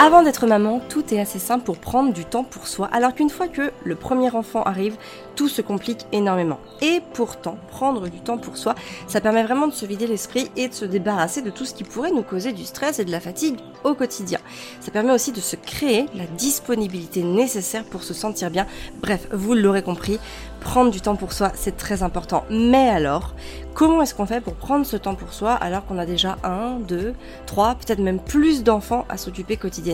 Avant d'être maman, tout est assez simple pour prendre du temps pour soi, alors qu'une fois que le premier enfant arrive, tout se complique énormément. Et pourtant, prendre du temps pour soi, ça permet vraiment de se vider l'esprit et de se débarrasser de tout ce qui pourrait nous causer du stress et de la fatigue au quotidien. Ça permet aussi de se créer la disponibilité nécessaire pour se sentir bien. Bref, vous l'aurez compris, prendre du temps pour soi, c'est très important. Mais alors, comment est-ce qu'on fait pour prendre ce temps pour soi alors qu'on a déjà 1, 2, 3, peut-être même plus d'enfants à s'occuper quotidiennement?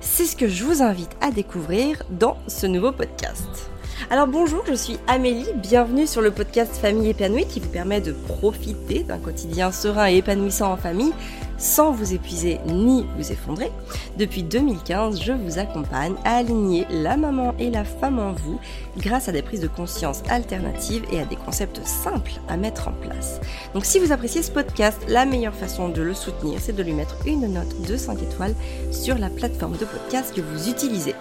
C'est ce que je vous invite à découvrir dans ce nouveau podcast. Alors bonjour, je suis Amélie, bienvenue sur le podcast Famille Épanouie qui vous permet de profiter d'un quotidien serein et épanouissant en famille sans vous épuiser ni vous effondrer. Depuis 2015, je vous accompagne à aligner la maman et la femme en vous grâce à des prises de conscience alternatives et à des concepts simples à mettre en place. Donc si vous appréciez ce podcast, la meilleure façon de le soutenir, c'est de lui mettre une note de 5 étoiles sur la plateforme de podcast que vous utilisez.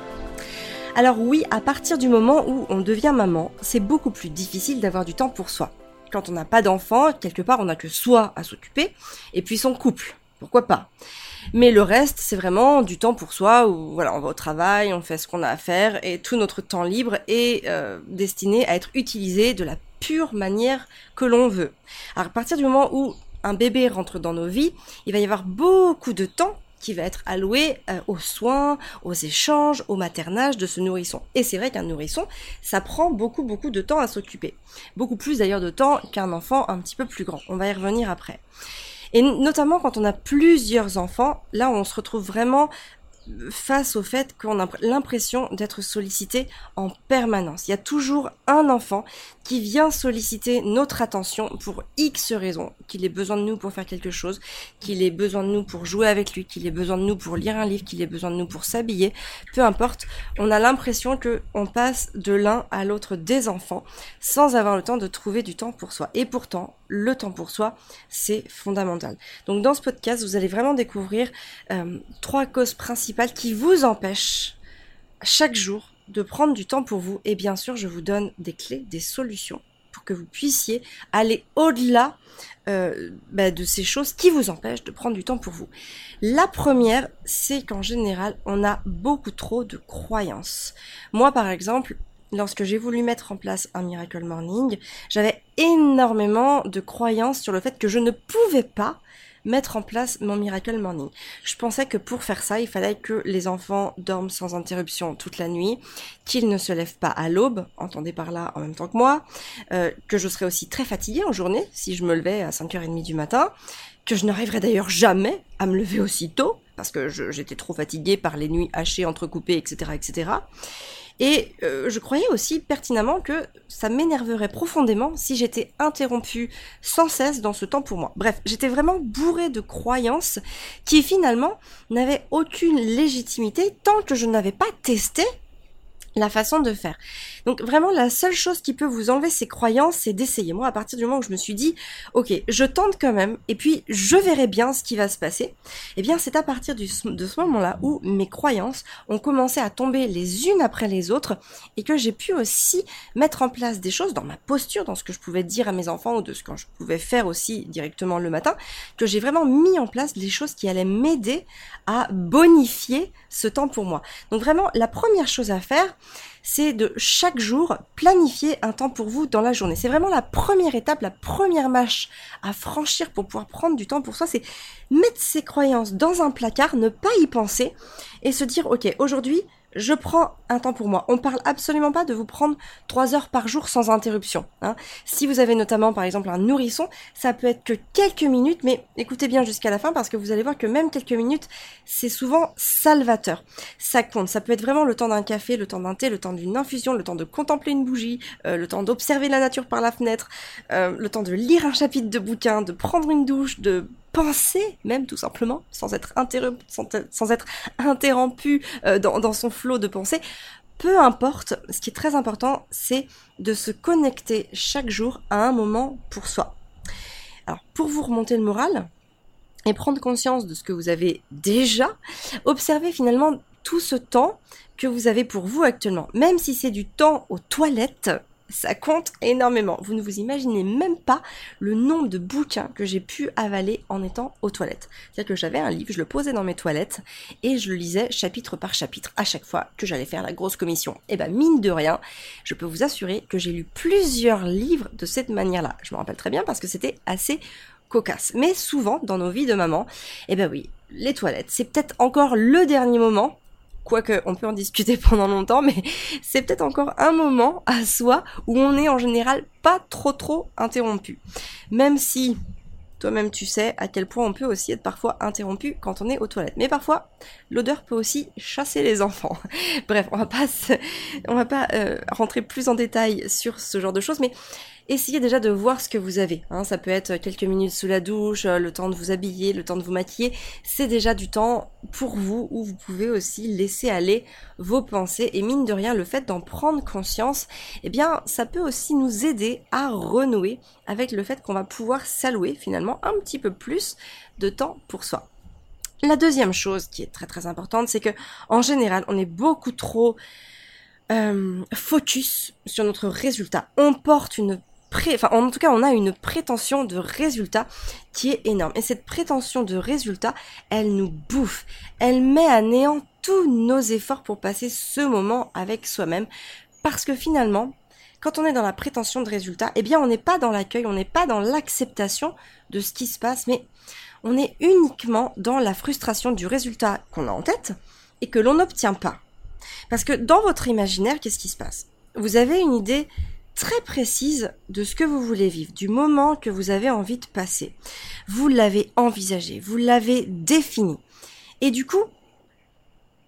Alors oui, à partir du moment où on devient maman, c'est beaucoup plus difficile d'avoir du temps pour soi. Quand on n'a pas d'enfant, quelque part on n'a que soi à s'occuper, et puis son couple, pourquoi pas. Mais le reste, c'est vraiment du temps pour soi, où voilà, on va au travail, on fait ce qu'on a à faire, et tout notre temps libre est destiné à être utilisé de la pure manière que l'on veut. Alors à partir du moment où un bébé rentre dans nos vies, il va y avoir beaucoup de temps qui va être alloué aux soins, aux échanges, au maternage de ce nourrisson. Et c'est vrai qu'un nourrisson, ça prend beaucoup de temps à s'occuper. Beaucoup plus d'ailleurs de temps qu'un enfant un petit peu plus grand. On va y revenir après. Et notamment quand on a plusieurs enfants, là on se retrouve vraiment face au fait qu'on a l'impression d'être sollicité en permanence. Il y a toujours un enfant qui vient solliciter notre attention pour X raisons, qu'il ait besoin de nous pour faire quelque chose, qu'il ait besoin de nous pour jouer avec lui, qu'il ait besoin de nous pour lire un livre, qu'il ait besoin de nous pour s'habiller, peu importe, on a l'impression qu'on passe de l'un à l'autre des enfants sans avoir le temps de trouver du temps pour soi. Et pourtant, le temps pour soi, c'est fondamental. Donc dans ce podcast, vous allez vraiment découvrir 3 causes principales qui vous empêche chaque jour de prendre du temps pour vous. Et bien sûr, je vous donne des clés, des solutions pour que vous puissiez aller au-delà de ces choses qui vous empêchent de prendre du temps pour vous. La première, c'est qu'en général, on a beaucoup trop de croyances. Moi, par exemple, lorsque j'ai voulu mettre en place un Miracle Morning, j'avais énormément de croyances sur le fait que je ne pouvais pas mettre en place mon Miracle Morning. Je pensais que pour faire ça, il fallait que les enfants dorment sans interruption toute la nuit, qu'ils ne se lèvent pas à l'aube, entendez par là en même temps que moi, que je serais aussi très fatiguée en journée si je me levais à 5h30 du matin, que je n'arriverais d'ailleurs jamais à me lever aussi tôt, parce que j'étais trop fatiguée par les nuits hachées, entrecoupées, etc. etc. Et je croyais aussi pertinemment que ça m'énerverait profondément si j'étais interrompue sans cesse dans ce temps pour moi. Bref, j'étais vraiment bourrée de croyances qui finalement n'avaient aucune légitimité tant que je n'avais pas testé la façon de faire. Donc vraiment la seule chose qui peut vous enlever ces croyances, c'est d'essayer. Moi, à partir du moment où je me suis dit « Ok, je tente quand même et puis je verrai bien ce qui va se passer », eh bien c'est à partir de ce moment-là où mes croyances ont commencé à tomber les unes après les autres et que j'ai pu aussi mettre en place des choses dans ma posture, dans ce que je pouvais dire à mes enfants ou de ce que je pouvais faire aussi directement le matin, que j'ai vraiment mis en place des choses qui allaient m'aider à bonifier ce temps pour moi. Donc vraiment, la première chose à faire, c'est de chaque jour planifier un temps pour vous dans la journée. C'est vraiment la première étape, la première marche à franchir pour pouvoir prendre du temps pour soi. C'est mettre ses croyances dans un placard, ne pas y penser et se dire « Ok, aujourd'hui, je prends un temps pour moi ». On parle absolument pas de vous prendre 3 heures par jour sans interruption. Hein. Si vous avez notamment, par exemple, un nourrisson, ça peut être que quelques minutes, mais écoutez bien jusqu'à la fin parce que vous allez voir que même quelques minutes, c'est souvent salvateur. Ça compte. Ça peut être vraiment le temps d'un café, le temps d'un thé, le temps d'une infusion, le temps de contempler une bougie, le temps d'observer la nature par la fenêtre, le temps de lire un chapitre de bouquin, de prendre une douche, de penser même tout simplement, sans être interrompu dans son flot de pensée. Peu importe, ce qui est très important, c'est de se connecter chaque jour à un moment pour soi. Alors, pour vous remonter le moral et prendre conscience de ce que vous avez déjà, observez finalement tout ce temps que vous avez pour vous actuellement. Même si c'est du temps aux toilettes, ça compte énormément. Vous ne vous imaginez même pas le nombre de bouquins que j'ai pu avaler en étant aux toilettes. C'est-à-dire que j'avais un livre, je le posais dans mes toilettes et je le lisais chapitre par chapitre à chaque fois que j'allais faire la grosse commission. Et ben mine de rien, je peux vous assurer que j'ai lu plusieurs livres de cette manière-là. Je me rappelle très bien parce que c'était assez cocasse. Mais souvent, dans nos vies de maman, et ben oui, les toilettes, c'est peut-être encore le dernier moment. Quoique, on peut en discuter pendant longtemps, mais c'est peut-être encore un moment à soi où on est en général pas trop interrompu. Même si, toi-même tu sais à quel point on peut aussi être parfois interrompu quand on est aux toilettes. Mais parfois, l'odeur peut aussi chasser les enfants. Bref, on va pas rentrer plus en détail sur ce genre de choses, mais essayez déjà de voir ce que vous avez. Ça peut être quelques minutes sous la douche, le temps de vous habiller, le temps de vous maquiller. C'est déjà du temps pour vous où vous pouvez aussi laisser aller vos pensées. Et mine de rien, le fait d'en prendre conscience, eh bien, ça peut aussi nous aider à renouer avec le fait qu'on va pouvoir s'allouer finalement un petit peu plus de temps pour soi. La deuxième chose qui est très importante, c'est que en général, on est beaucoup trop focus sur notre résultat. On porte on a une prétention de résultat qui est énorme. Et cette prétention de résultat, elle nous bouffe. Elle met à néant tous nos efforts pour passer ce moment avec soi-même. Parce que finalement, quand on est dans la prétention de résultat, eh bien, on n'est pas dans l'accueil, on n'est pas dans l'acceptation de ce qui se passe, mais on est uniquement dans la frustration du résultat qu'on a en tête et que l'on n'obtient pas. Parce que dans votre imaginaire, qu'est-ce qui se passe? Vous avez une idée très précise de ce que vous voulez vivre, du moment que vous avez envie de passer. Vous l'avez envisagé, vous l'avez défini. Et du coup,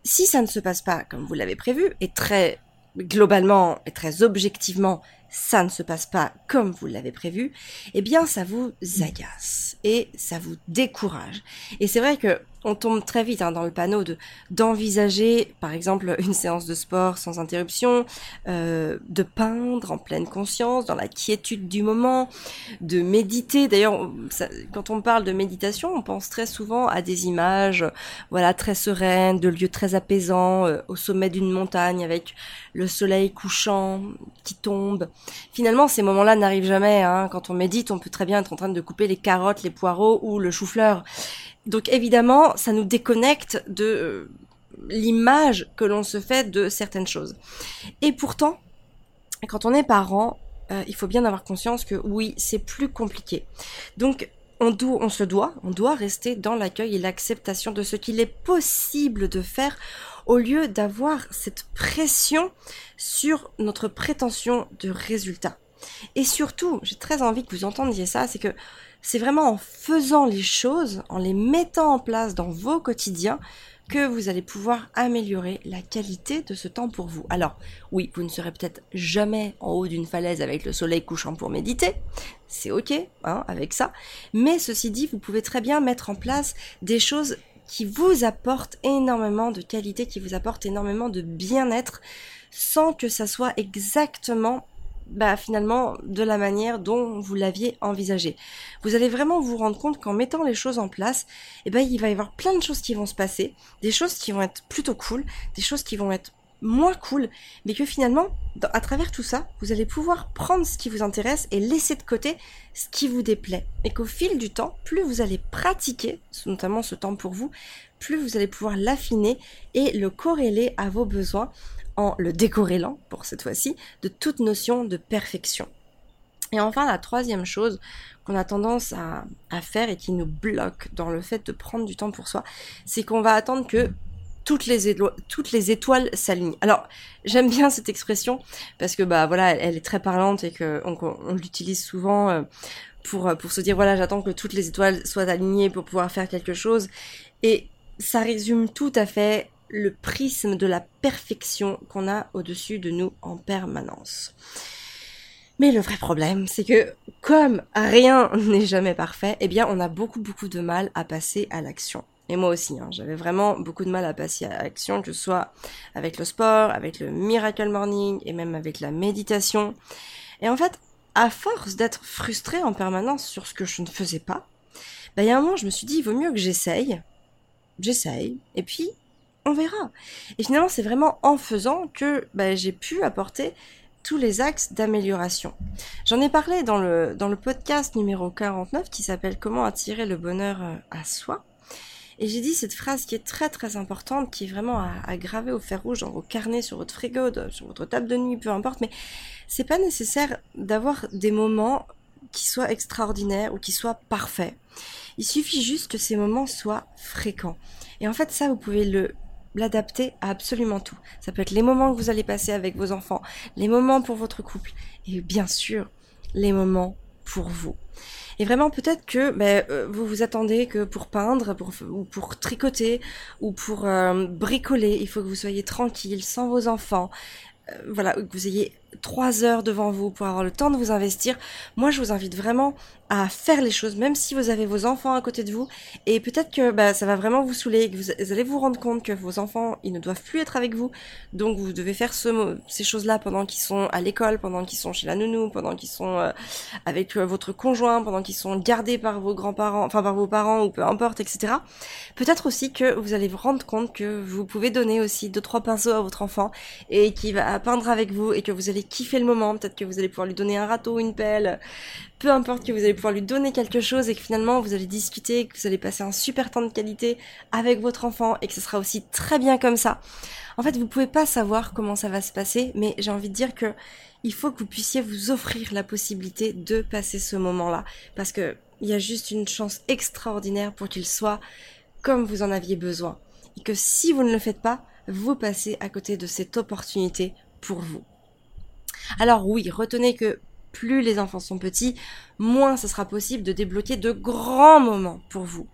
si ça ne se passe pas comme vous l'avez prévu, et très globalement et très objectivement, ça ne se passe pas comme vous l'avez prévu, eh bien ça vous agace et ça vous décourage. Et c'est vrai que on tombe très vite dans le panneau d'envisager, par exemple, une séance de sport sans interruption, de peindre en pleine conscience, dans la quiétude du moment, de méditer. D'ailleurs, quand on parle de méditation, on pense très souvent à des images, très sereines, de lieux très apaisants, au sommet d'une montagne avec le soleil couchant qui tombe. Finalement, ces moments-là n'arrivent jamais. Quand on médite, on peut très bien être en train de couper les carottes, les poireaux ou le chou-fleur. Donc évidemment, ça nous déconnecte de l'image que l'on se fait de certaines choses. Et pourtant, quand on est parent, il faut bien avoir conscience que oui, c'est plus compliqué. Donc on doit rester dans l'accueil et l'acceptation de ce qu'il est possible de faire au lieu d'avoir cette pression sur notre prétention de résultat. Et surtout, j'ai très envie que vous entendiez ça, c'est que c'est vraiment en faisant les choses, en les mettant en place dans vos quotidiens, que vous allez pouvoir améliorer la qualité de ce temps pour vous. Alors, oui, vous ne serez peut-être jamais en haut d'une falaise avec le soleil couchant pour méditer, c'est ok avec ça, mais ceci dit, vous pouvez très bien mettre en place des choses qui vous apportent énormément de qualité, qui vous apportent énormément de bien-être, sans que ça soit exactement finalement de la manière dont vous l'aviez envisagé. Vous allez vraiment vous rendre compte qu'en mettant les choses en place, il va y avoir plein de choses qui vont se passer, des choses qui vont être plutôt cool, des choses qui vont être moins cool, mais que finalement, à travers tout ça, vous allez pouvoir prendre ce qui vous intéresse et laisser de côté ce qui vous déplaît. Et qu'au fil du temps, plus vous allez pratiquer, notamment ce temps pour vous, plus vous allez pouvoir l'affiner et le corréler à vos besoins en le décorrélant, pour cette fois-ci, de toute notion de perfection. Et enfin, la troisième chose qu'on a tendance à faire et qui nous bloque dans le fait de prendre du temps pour soi, c'est qu'on va attendre que toutes les étoiles s'alignent. Alors, j'aime bien cette expression parce que elle est très parlante et que on l'utilise souvent pour se dire j'attends que toutes les étoiles soient alignées pour pouvoir faire quelque chose, et ça résume tout à fait le prisme de la perfection qu'on a au-dessus de nous en permanence. Mais le vrai problème, c'est que comme rien n'est jamais parfait, eh bien on a beaucoup de mal à passer à l'action. Et moi aussi, j'avais vraiment beaucoup de mal à passer à l'action, que ce soit avec le sport, avec le Miracle Morning et même avec la méditation. Et en fait, à force d'être frustrée en permanence sur ce que je ne faisais pas, il y a un moment, je me suis dit, il vaut mieux que j'essaye, et puis on verra. Et finalement, c'est vraiment en faisant que j'ai pu apporter tous les axes d'amélioration. J'en ai parlé dans le podcast numéro 49 qui s'appelle « Comment attirer le bonheur à soi ». Et j'ai dit cette phrase qui est très très importante, qui est vraiment à graver au fer rouge, dans vos carnets, sur votre frigo, sur votre table de nuit, peu importe. Mais c'est pas nécessaire d'avoir des moments qui soient extraordinaires ou qui soient parfaits. Il suffit juste que ces moments soient fréquents. Et en fait, ça, vous pouvez l'adapter à absolument tout. Ça peut être les moments que vous allez passer avec vos enfants, les moments pour votre couple, et bien sûr, les moments pour vous. Et vraiment, peut-être que vous vous attendez que pour peindre, ou pour tricoter, ou pour bricoler, il faut que vous soyez tranquille, sans vos enfants, que vous ayez 3 heures devant vous pour avoir le temps de vous investir. Moi, je vous invite vraiment à faire les choses, même si vous avez vos enfants à côté de vous. Et peut-être que ça va vraiment vous saouler et que vous allez vous rendre compte que vos enfants, ils ne doivent plus être avec vous. Donc, vous devez faire ces choses-là pendant qu'ils sont à l'école, pendant qu'ils sont chez la nounou, pendant qu'ils sont avec votre conjoint, pendant qu'ils sont gardés par vos grands-parents, enfin par vos parents ou peu importe, etc. Peut-être aussi que vous allez vous rendre compte que vous pouvez donner aussi 2-3 pinceaux à votre enfant et qu'il va peindre avec vous et que vous allez kiffer le moment, peut-être que vous allez pouvoir lui donner un râteau, une pelle, peu importe, que vous allez pouvoir lui donner quelque chose et que finalement vous allez discuter, que vous allez passer un super temps de qualité avec votre enfant et que ce sera aussi très bien comme ça. En fait, vous pouvez pas savoir comment ça va se passer, mais j'ai envie de dire que il faut que vous puissiez vous offrir la possibilité de passer ce moment-là, parce que il y a juste une chance extraordinaire pour qu'il soit comme vous en aviez besoin et que si vous ne le faites pas, vous passez à côté de cette opportunité pour vous. Alors oui, retenez que plus les enfants sont petits, moins ce sera possible de débloquer de grands moments pour vous.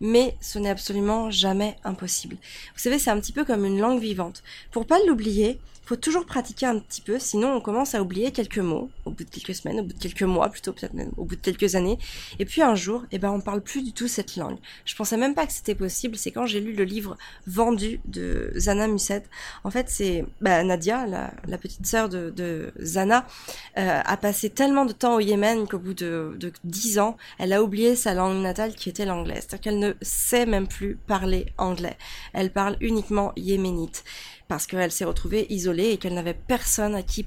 Mais ce n'est absolument jamais impossible. Vous savez, c'est un petit peu comme une langue vivante. Pour pas l'oublier, il faut toujours pratiquer un petit peu, sinon on commence à oublier quelques mots, au bout de quelques semaines, au bout de quelques mois, plutôt peut-être même au bout de quelques années. Et puis un jour, on parle plus du tout cette langue. Je pensais même pas que c'était possible, c'est quand j'ai lu le livre Vendu de Zana Musette. En fait, c'est Nadia, la petite sœur de Zana, a passé tellement de temps au Yémen qu'au bout de 10 ans, elle a oublié sa langue natale qui était l'anglais. C'est-à-dire qu'elle ne sait même plus parler anglais. Elle parle uniquement yéménite. Parce qu'elle s'est retrouvée isolée et qu'elle n'avait personne avec qui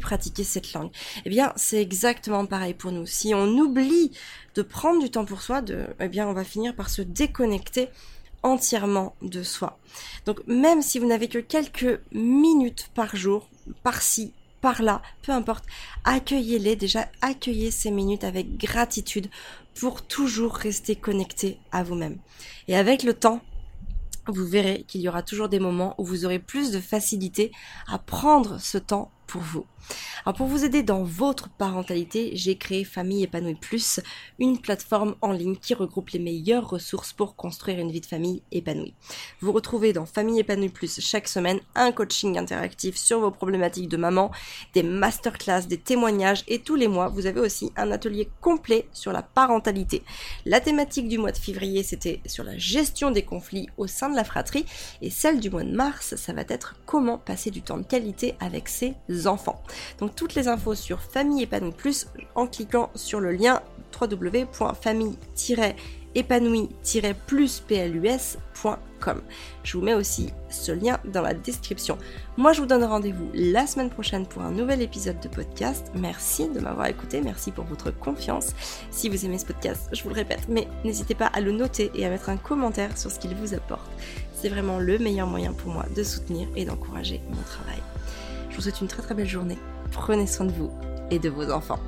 pratiquer cette langue. Eh bien, c'est exactement pareil pour nous. Si on oublie de prendre du temps pour soi, on va finir par se déconnecter entièrement de soi. Donc, même si vous n'avez que quelques minutes par jour, par-ci, par-là, peu importe, accueillez-les déjà, accueillez ces minutes avec gratitude pour toujours rester connecté à vous-même. Et avec le temps, vous verrez qu'il y aura toujours des moments où vous aurez plus de facilité à prendre ce temps pour vous. Alors pour vous aider dans votre parentalité, j'ai créé Famille Épanouie Plus, une plateforme en ligne qui regroupe les meilleures ressources pour construire une vie de famille épanouie. Vous retrouvez dans Famille Épanouie Plus chaque semaine un coaching interactif sur vos problématiques de maman, des masterclass, des témoignages et tous les mois vous avez aussi un atelier complet sur la parentalité. La thématique du mois de février c'était sur la gestion des conflits au sein de la fratrie et celle du mois de mars ça va être comment passer du temps de qualité avec ses enfants. Donc toutes les infos sur Famille Épanouie Plus en cliquant sur le lien www.famille-épanouie-plus.com. Je vous mets aussi ce lien dans la description. Moi je vous donne rendez-vous la semaine prochaine pour un nouvel épisode de podcast. Merci de m'avoir écouté, merci pour votre confiance. Si vous aimez ce podcast, je vous le répète, mais n'hésitez pas à le noter et à mettre un commentaire sur ce qu'il vous apporte. C'est vraiment le meilleur moyen pour moi de soutenir et d'encourager mon travail. Je vous souhaite une très très belle journée. Prenez soin de vous et de vos enfants.